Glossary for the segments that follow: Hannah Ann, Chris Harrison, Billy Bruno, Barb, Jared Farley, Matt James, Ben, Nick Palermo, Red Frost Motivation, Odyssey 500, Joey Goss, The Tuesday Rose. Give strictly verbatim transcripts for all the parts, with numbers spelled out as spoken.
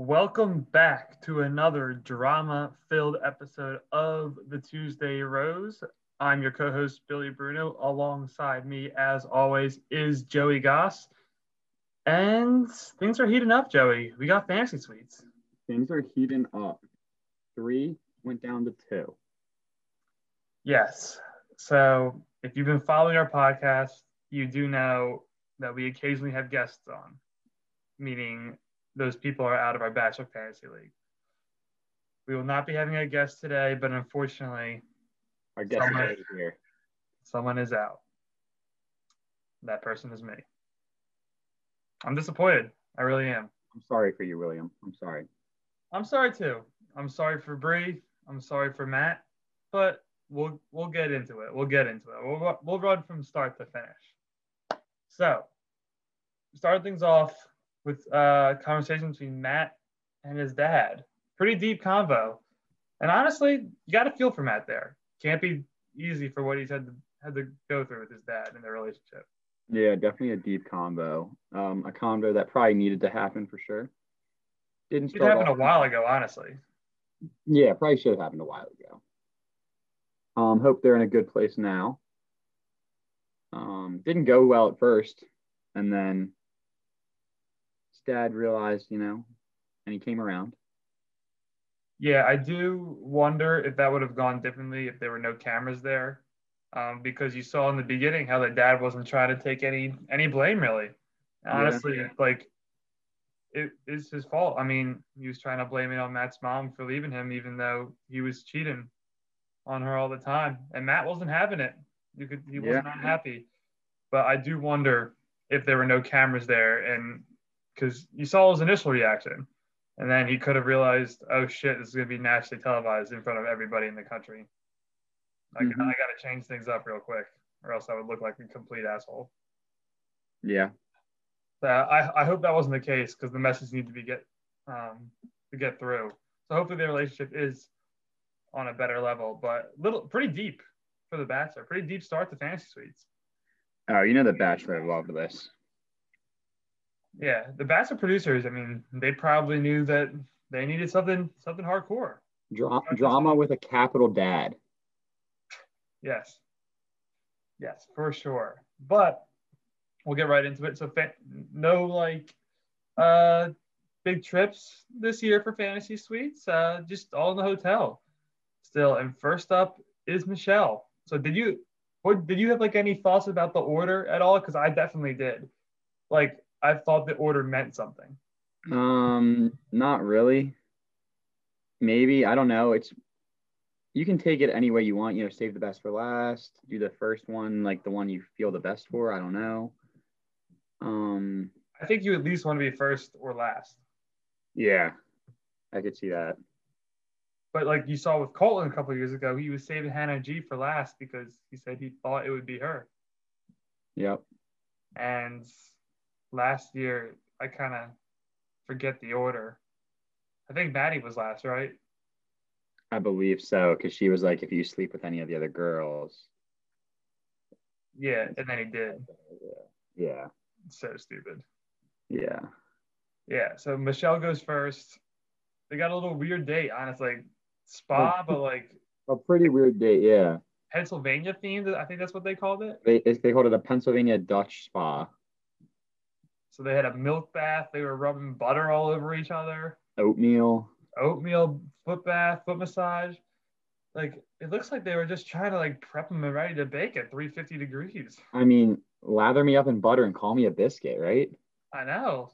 Welcome back to another drama-filled episode of The Tuesday Rose. I'm your co-host, Billy Bruno. Alongside me, as always, is Joey Goss. And things are heating up, Joey. We got fantasy suites. Things are heating up. Three went down to two. Yes. So if you've been following our podcast, you do know that we occasionally have guests on, meaning those people are out of our Bachelor Fantasy League. We will not be having a guest today, but unfortunately, our guest someone, is here. Someone is out. That person is me. I'm disappointed. I really am. I'm sorry for you, William. I'm sorry. I'm sorry too. I'm sorry for Bree. I'm sorry for Matt. But we'll we'll get into it. We'll get into it. We'll we'll run from start to finish. So, start things off with a conversation between Matt and his dad. Pretty deep convo. And honestly, you got to feel for Matt there. Can't be easy for what he's had to, had to go through with his dad in their relationship. Yeah, definitely a deep convo. Um, a convo that probably needed to happen for sure. Didn't It happened a while ago, honestly. Yeah, probably should have happened a while ago. Um, hope they're in a good place now. Um, didn't go well at first. And then dad realized, you know, and he came around. Yeah, I do wonder if that would have gone differently if there were no cameras there, um, because you saw in the beginning how the dad wasn't trying to take any any blame really. Honestly, yeah. Like it is his fault. I mean, he was trying to blame it on Matt's mom for leaving him, even though he was cheating on her all the time, and Matt wasn't having it. You could, he was yeah. not happy. But I do wonder if there were no cameras there and. Because you saw his initial reaction, and then he could have realized, oh shit, this is going to be nationally televised in front of everybody in the country. Like, mm-hmm. I got to change things up real quick, or else I would look like a complete asshole. Yeah. So I, I hope that wasn't the case, because the message needed to be get um, to get through. So hopefully their relationship is on a better level, but little pretty deep for the Bachelor. Pretty deep start to Fantasy Suites. Oh, you know the Bachelor loved this. Yeah, the Bachelor producers, I mean, they probably knew that they needed something something hardcore. Dra- drama with a capital dad. Yes. Yes, for sure. But we'll get right into it. So fa- no, like, uh, big trips this year for Fantasy Suites, uh, just all in the hotel still. And first up is Michelle. So did you, what, did you have, like, any thoughts about the order at all? Because I definitely did. Like, I thought the order meant something. Um, not really. Maybe, I don't know. It's, you can take it any way you want, you know, save the best for last, do the first one, like the one you feel the best for, I don't know. Um, I think you at least want to be first or last. Yeah, I could see that. But like you saw with Colton a couple of years ago, he was saving Hannah G for last because he said he thought it would be her. Yep. And last year, I kind of forget the order. I think Maddie was last, right? I believe so, because she was like, if you sleep with any of the other girls. Yeah, and then he did. Yeah. yeah. So stupid. Yeah. Yeah, so Michelle goes first. They got a little weird date, honestly. Spa, but like... A pretty weird date, yeah. Pennsylvania themed, I think that's what they called it. They, they called it a Pennsylvania Dutch spa. So they had a milk bath. They were rubbing butter all over each other. Oatmeal. Oatmeal, foot bath, foot massage. Like, it looks like they were just trying to, like, prep them and ready to bake at three hundred fifty degrees. I mean, lather me up in butter and call me a biscuit, right? I know.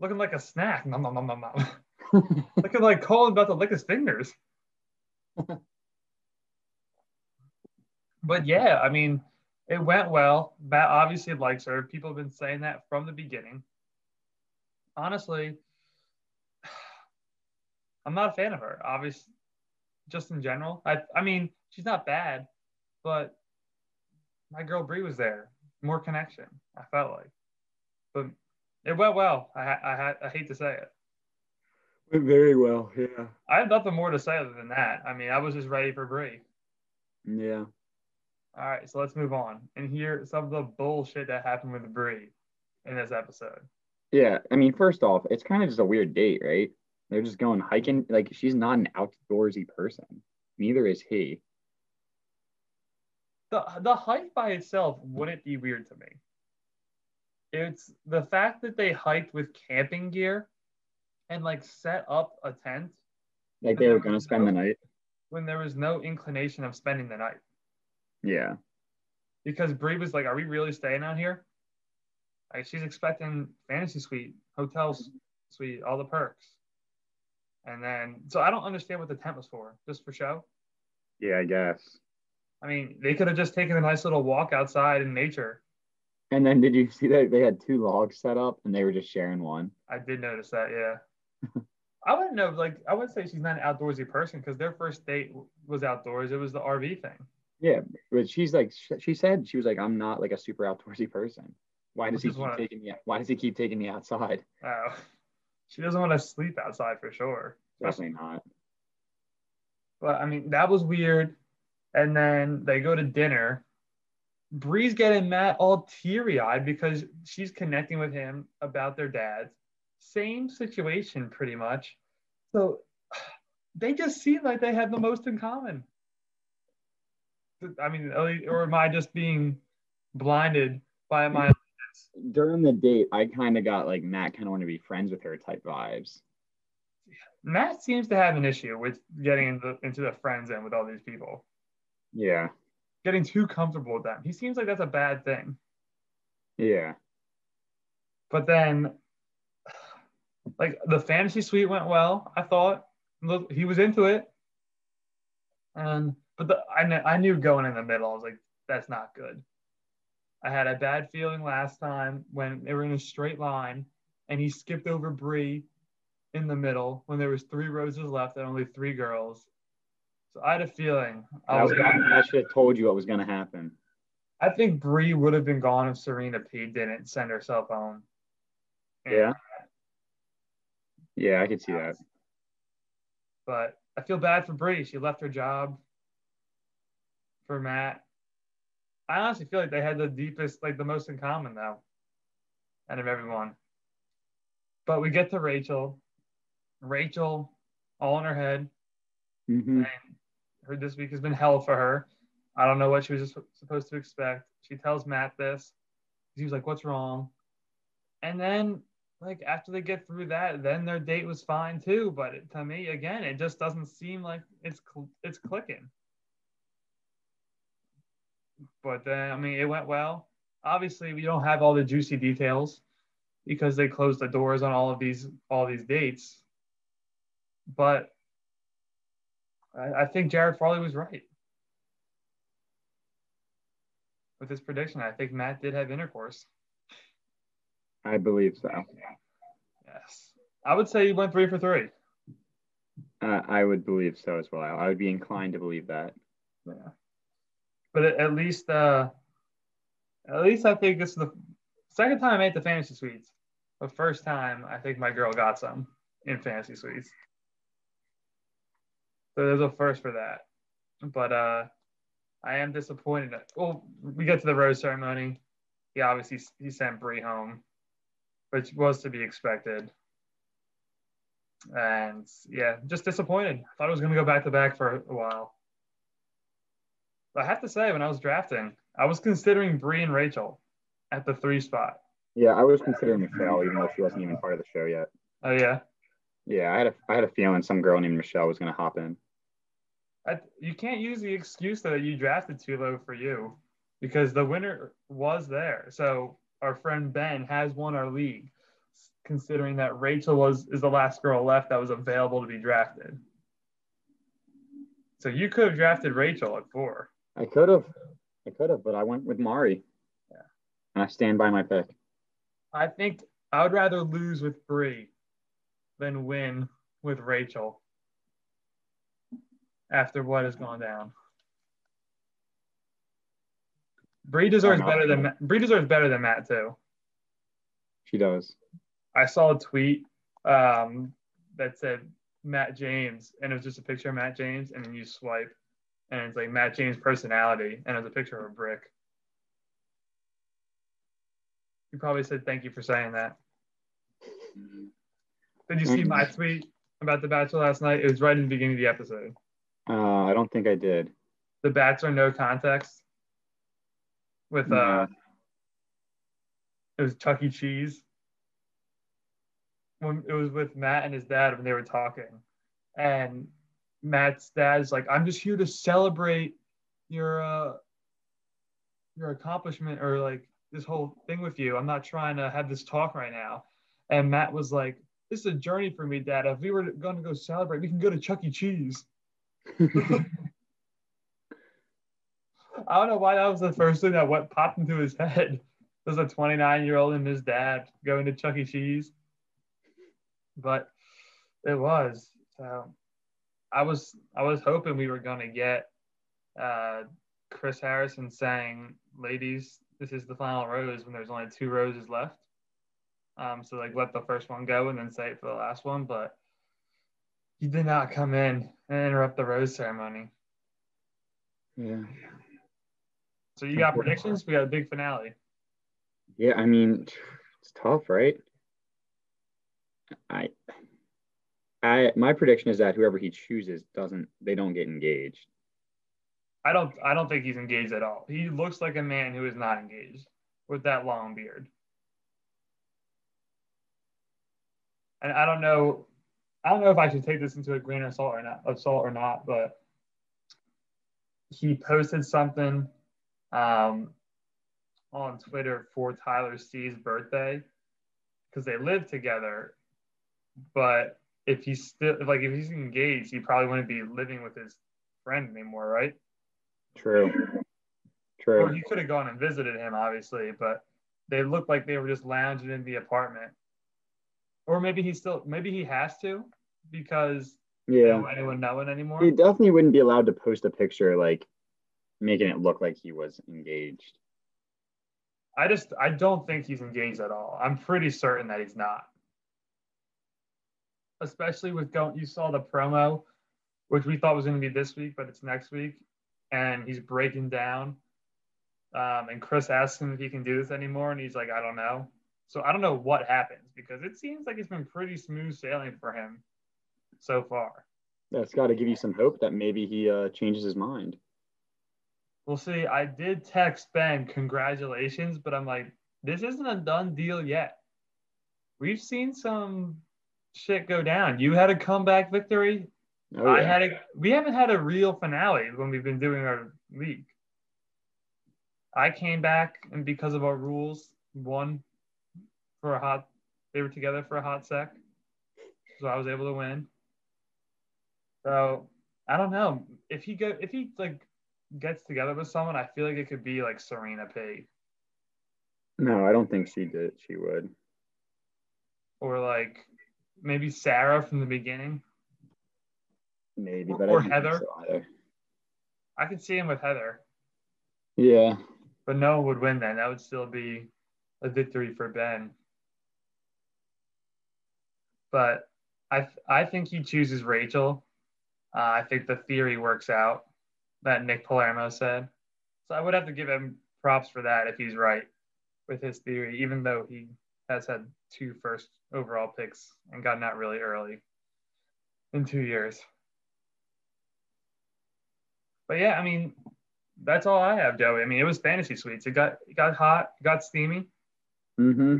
Looking like a snack. Nom, nom, nom, nom, nom. Looking like Colin about to lick his fingers. But, yeah, I mean... It went well. Matt obviously likes her. People have been saying that from the beginning. Honestly, I'm not a fan of her, obviously, just in general. I I mean, she's not bad, but my girl Bree was there. More connection, I felt like. But it went well. I I, I hate to say it. Went very well, yeah. I have nothing more to say other than that. I mean, I was just ready for Bree. Yeah. All right, so let's move on and hear some of the bullshit that happened with Bree in this episode. Yeah, I mean, first off, it's kind of just a weird date, right? They're just going hiking. Like, she's not an outdoorsy person. Neither is he. The the hike by itself wouldn't be weird to me. It's the fact that they hiked with camping gear and like set up a tent. Like they were going to spend the night. When there was no inclination of spending the night. Yeah. Because Bree was like, are we really staying out here? Like, she's expecting fantasy suite, hotel suite, all the perks. And then, so I don't understand what the tent was for. Just for show? Yeah, I guess. I mean, they could have just taken a nice little walk outside in nature. And then did you see that they had two logs set up and they were just sharing one? I did notice that, yeah. I wouldn't know, like, I would say she's not an outdoorsy person because their first date was outdoors. It was the R V thing. Yeah, but she's like, she said, she was like, I'm not like a super outdoorsy person. Why does he keep taking me, why does he keep taking me outside? Oh, she doesn't want to sleep outside for sure. Definitely not. But I mean, that was weird. And then they go to dinner. Bree's getting Matt all teary-eyed because she's connecting with him about their dads. Same situation, pretty much. So they just seem like they have the most in common. I mean, or am I just being blinded by my... During the date, I kind of got like Matt kind of wanted to be friends with her type vibes. Matt seems to have an issue with getting into, into the friends end with all these people. Yeah. Getting too comfortable with them. He seems like that's a bad thing. Yeah. But then, like, the fantasy suite went well, I thought. Look, he was into it. And, but the, I, kn- I knew going in the middle, I was like, that's not good. I had a bad feeling last time when they were in a straight line and he skipped over Bree in the middle when there was three roses left and only three girls. So I had a feeling. I, was gonna, I should have told you what was going to happen. I think Bree would have been gone if Serena P didn't send herself home. And yeah. Yeah, I could see that. But I feel bad for Bree. She left her job for Matt. I honestly feel like they had the deepest, like the most in common though, out of everyone. But we get to Rachel. Rachel, all in her head. Mm-hmm. And her, this week has been hell for her. I don't know what she was supposed to expect. She tells Matt this. He was like, what's wrong? And then, like, after they get through that, then their date was fine too. But it, to me, again, it just doesn't seem like it's cl- it's clicking. But then, I mean, it went well. Obviously, we don't have all the juicy details because they closed the doors on all of these all these dates. But I, I think Jared Farley was right with his prediction. I think Matt did have intercourse. I believe so. Yes. I would say he went three for three. Uh, I would believe so as well. I would be inclined to believe that. Yeah. But at least, uh, at least I think this is the second time I ate the fantasy suites. The first time I think my girl got some in fantasy suites. So there's a first for that. But uh, I am disappointed. Well, we get to the rose ceremony. He obviously he sent Bree home, which was to be expected. And yeah, just disappointed. I thought it was going to go back to back for a while. I have to say, when I was drafting, I was considering Bree and Rachel at the three spot. Yeah, I was considering Michelle, even though she wasn't even part of the show yet. Oh yeah. Yeah, I had a I had a feeling some girl named Michelle was gonna hop in. I, you can't use the excuse that you drafted too low for you, because the winner was there. So our friend Ben has won our league, considering that Rachel was is the last girl left that was available to be drafted. So you could have drafted Rachel at four. I could have. I could have, but I went with Mari. Yeah. And I stand by my pick. I think I would rather lose with Bree than win with Rachel after what has gone down. Bree deserves better than Matt. Bree deserves better than Matt too. She does. I saw a tweet um, that said Matt James, and it was just a picture of Matt James, and then you swipe. And it's like Matt James' personality, and it's a picture of a brick. You probably said thank you for saying that. Did you see my tweet about The Bachelor last night? It was right in the beginning of the episode. Uh, I don't think I did. The Bachelor No Context with uh, yeah. It was Chuck E. Cheese. When it was with Matt and his dad when they were talking, and Matt's dad is like, "I'm just here to celebrate your uh, your accomplishment or like this whole thing with you. I'm not trying to have this talk right now." And Matt was like, "This is a journey for me, Dad. If we were going to go celebrate, we can go to Chuck E. Cheese." I don't know why that was the first thing that what popped into his head. There's a twenty-nine-year-old and his dad going to Chuck E. Cheese. But it was. So I was I was hoping we were going to get uh, Chris Harrison saying, "Ladies, this is the final rose," when there's only two roses left. Um, so like let the first one go and then say it for the last one. But he did not come in and interrupt the rose ceremony. Yeah. So you got predictions? We got a big finale. Yeah, I mean, it's tough, right? I, I, my prediction is that whoever he chooses doesn't, they don't get engaged. I don't, I don't think he's engaged at all. He looks like a man who is not engaged with that long beard. And I don't know, I don't know if I should take this into a grain of salt or not, of salt or not, but he posted something um, on Twitter for Tyler C's birthday because they live together. But if he's still like if he's engaged, he probably wouldn't be living with his friend anymore, right? True. True. Or you could have gone and visited him, obviously, but they looked like they were just lounging in the apartment. Or maybe he still maybe he has to because yeah, you know, anyone know it anymore. He definitely wouldn't be allowed to post a picture like making it look like he was engaged. I just I don't think he's engaged at all. I'm pretty certain that he's not. Especially with going, you saw the promo, which we thought was going to be this week, but it's next week, and he's breaking down. Um, and Chris asks him if he can do this anymore, and he's like, "I don't know." So I don't know what happens because it seems like it's been pretty smooth sailing for him so far. That's got to give you some hope that maybe he uh, changes his mind. We'll see. I did text Ben, "Congratulations," but I'm like, this isn't a done deal yet. We've seen some shit go down. You had a comeback victory. Oh, yeah. I had a, we haven't had a real finale when we've been doing our league. I came back and because of our rules, won for a hot, they were together for a hot sec. So I was able to win. So I don't know. If he go if he like gets together with someone, I feel like it could be like Serena P. No, I don't think she did she would. Or like maybe Sarah from the beginning. Maybe, but or I Heather. So I could see him with Heather. Yeah. But no one would win then. That would still be a victory for Ben. But I th- I think he chooses Rachel. Uh, I think the theory works out that Nick Palermo said. So I would have to give him props for that if he's right with his theory, even though he has had two first overall picks and gotten out really early in two years. But yeah, I mean, that's all I have, Joey. I mean, it was fantasy suites. It got it got hot, it got steamy. Mm-hmm.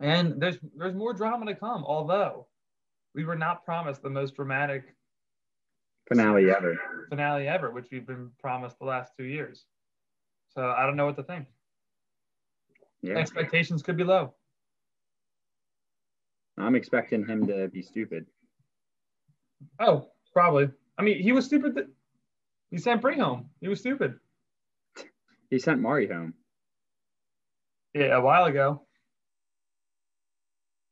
And there's there's more drama to come, although we were not promised the most dramatic finale ever. Finale ever, which we've been promised the last two years. So I don't know what to think. Yeah. Expectations could be low. I'm expecting him to be stupid. Oh, probably. I mean, he was stupid. Th- he sent Bree home. He was stupid. He sent Mari home. Yeah, a while ago.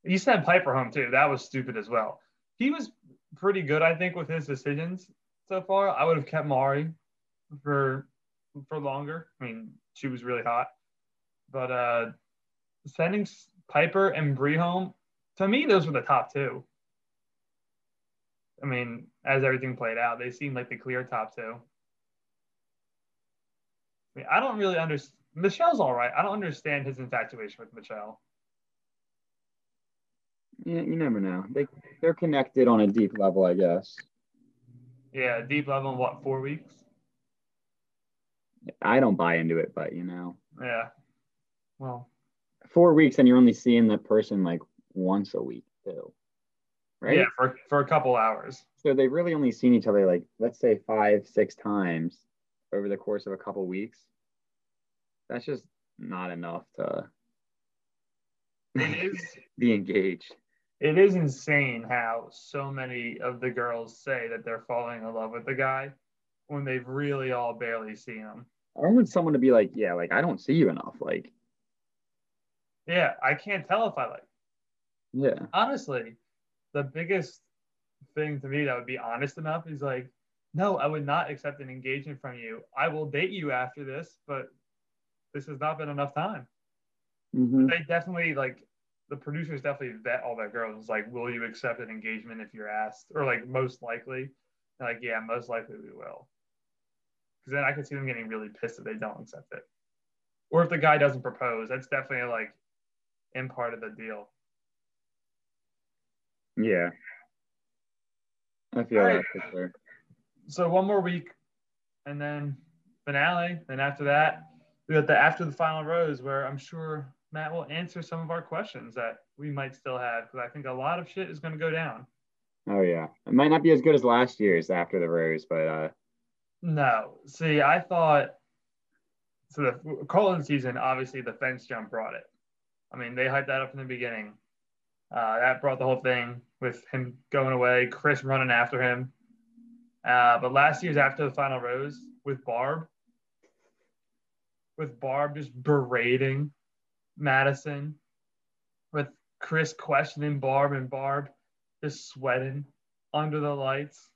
He sent Piper home too. That was stupid as well. He was pretty good, I think, with his decisions so far. I would have kept Mari for for longer. I mean, she was really hot. But uh, sending Piper and Bree home, to me, those were the top two. I mean, as everything played out, they seemed like the clear top two. I mean, I don't really understand. Michelle's all right. I don't understand his infatuation with Michelle. you, you never know. They, they're connected on a deep level, I guess. Yeah, deep level in what, four weeks? I don't buy into it, but you know. Yeah. Well. Four weeks and you're only seeing that person like once a week too. Right? Yeah, for, for a couple hours. So they've really only seen each other like, let's say five, six times over the course of a couple weeks. That's just not enough to it is, be engaged. It is insane how so many of the girls say that they're falling in love with the guy when they've really all barely seen him. I want someone to be like, yeah, like, I don't see you enough. Like, yeah, I can't tell if I like. Yeah. Honestly, the biggest thing to me that would be honest enough is like, no, I would not accept an engagement from you. I will date you after this, but this has not been enough time. Mm-hmm. They definitely, like, the producers definitely vet all their girls. It's like, will you accept an engagement if you're asked? Or, like, most likely. They're like, yeah, most likely we will. Because then I could see them getting really pissed if they don't accept it. Or if the guy doesn't propose. That's definitely, like, in part of the deal. Yeah. I feel that for sure. So one more week, and then finale. Then after that, we got the after the final rose, where I'm sure Matt will answer some of our questions that we might still have, because I think a lot of shit is going to go down. Oh yeah, it might not be as good as last year's after the rose, but uh. No, see, I thought so. The Colin season, obviously, the fence jump brought it. I mean, they hyped that up in the beginning. Uh, that brought the whole thing with him going away, Chris running after him. Uh, but last year's after the final rose with Barb, with Barb just berating Madison, with Chris questioning Barb and Barb just sweating under the lights.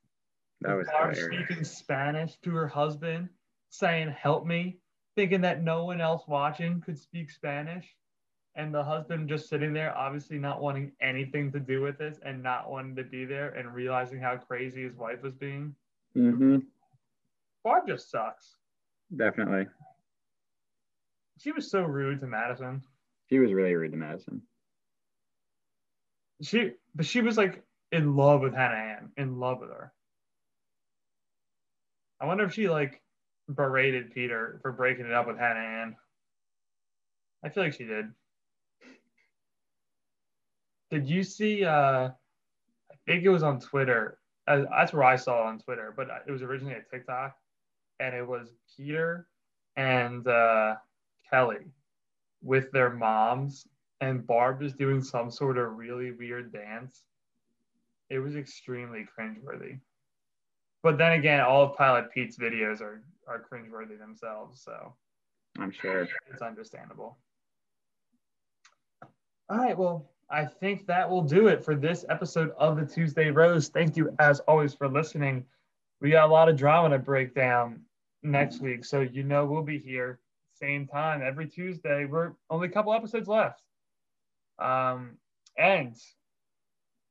That was Barb hilarious. Speaking Spanish to her husband, saying, help me, thinking that no one else watching could speak Spanish. And the husband just sitting there, obviously not wanting anything to do with this and not wanting to be there and realizing how crazy his wife was being. Mm-hmm. Barb just sucks. Definitely. She was so rude to Madison. She was really rude to Madison. She, but she was like in love with Hannah Ann, in love with her. I wonder if she like berated Peter for breaking it up with Hannah Ann. I feel like she did. Did you see, uh, I think it was on Twitter. Uh, that's where I saw it on Twitter, but it was originally a TikTok. And it was Peter and uh, Kelly with their moms. And Barb is doing some sort of really weird dance. It was extremely cringeworthy. But then again, all of Pilot Pete's videos are, are cringeworthy themselves. So I'm sure it's understandable. All right, well, I think that will do it for this episode of the Tuesday Rose. Thank you, as always, for listening. We got a lot of drama to break down next week, so you know we'll be here same time every Tuesday. We're only a couple episodes left, um, and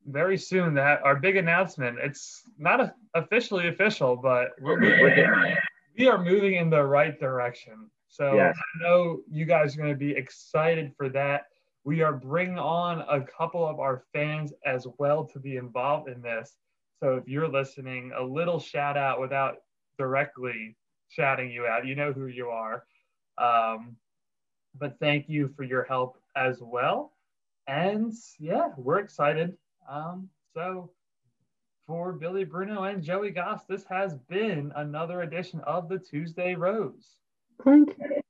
very soon that our big announcement. It's not a, officially official, but we're, we're getting, we are moving in the right direction. So yes. I know you guys are going to be excited for that. We are bringing on a couple of our fans as well to be involved in this. So if you're listening, a little shout out without directly shouting you out. You know who you are. Um, but thank you for your help as well. And yeah, we're excited. Um, so for Billy Bruno and Joey Goss, this has been another edition of the Tuesday Rose. Thank you.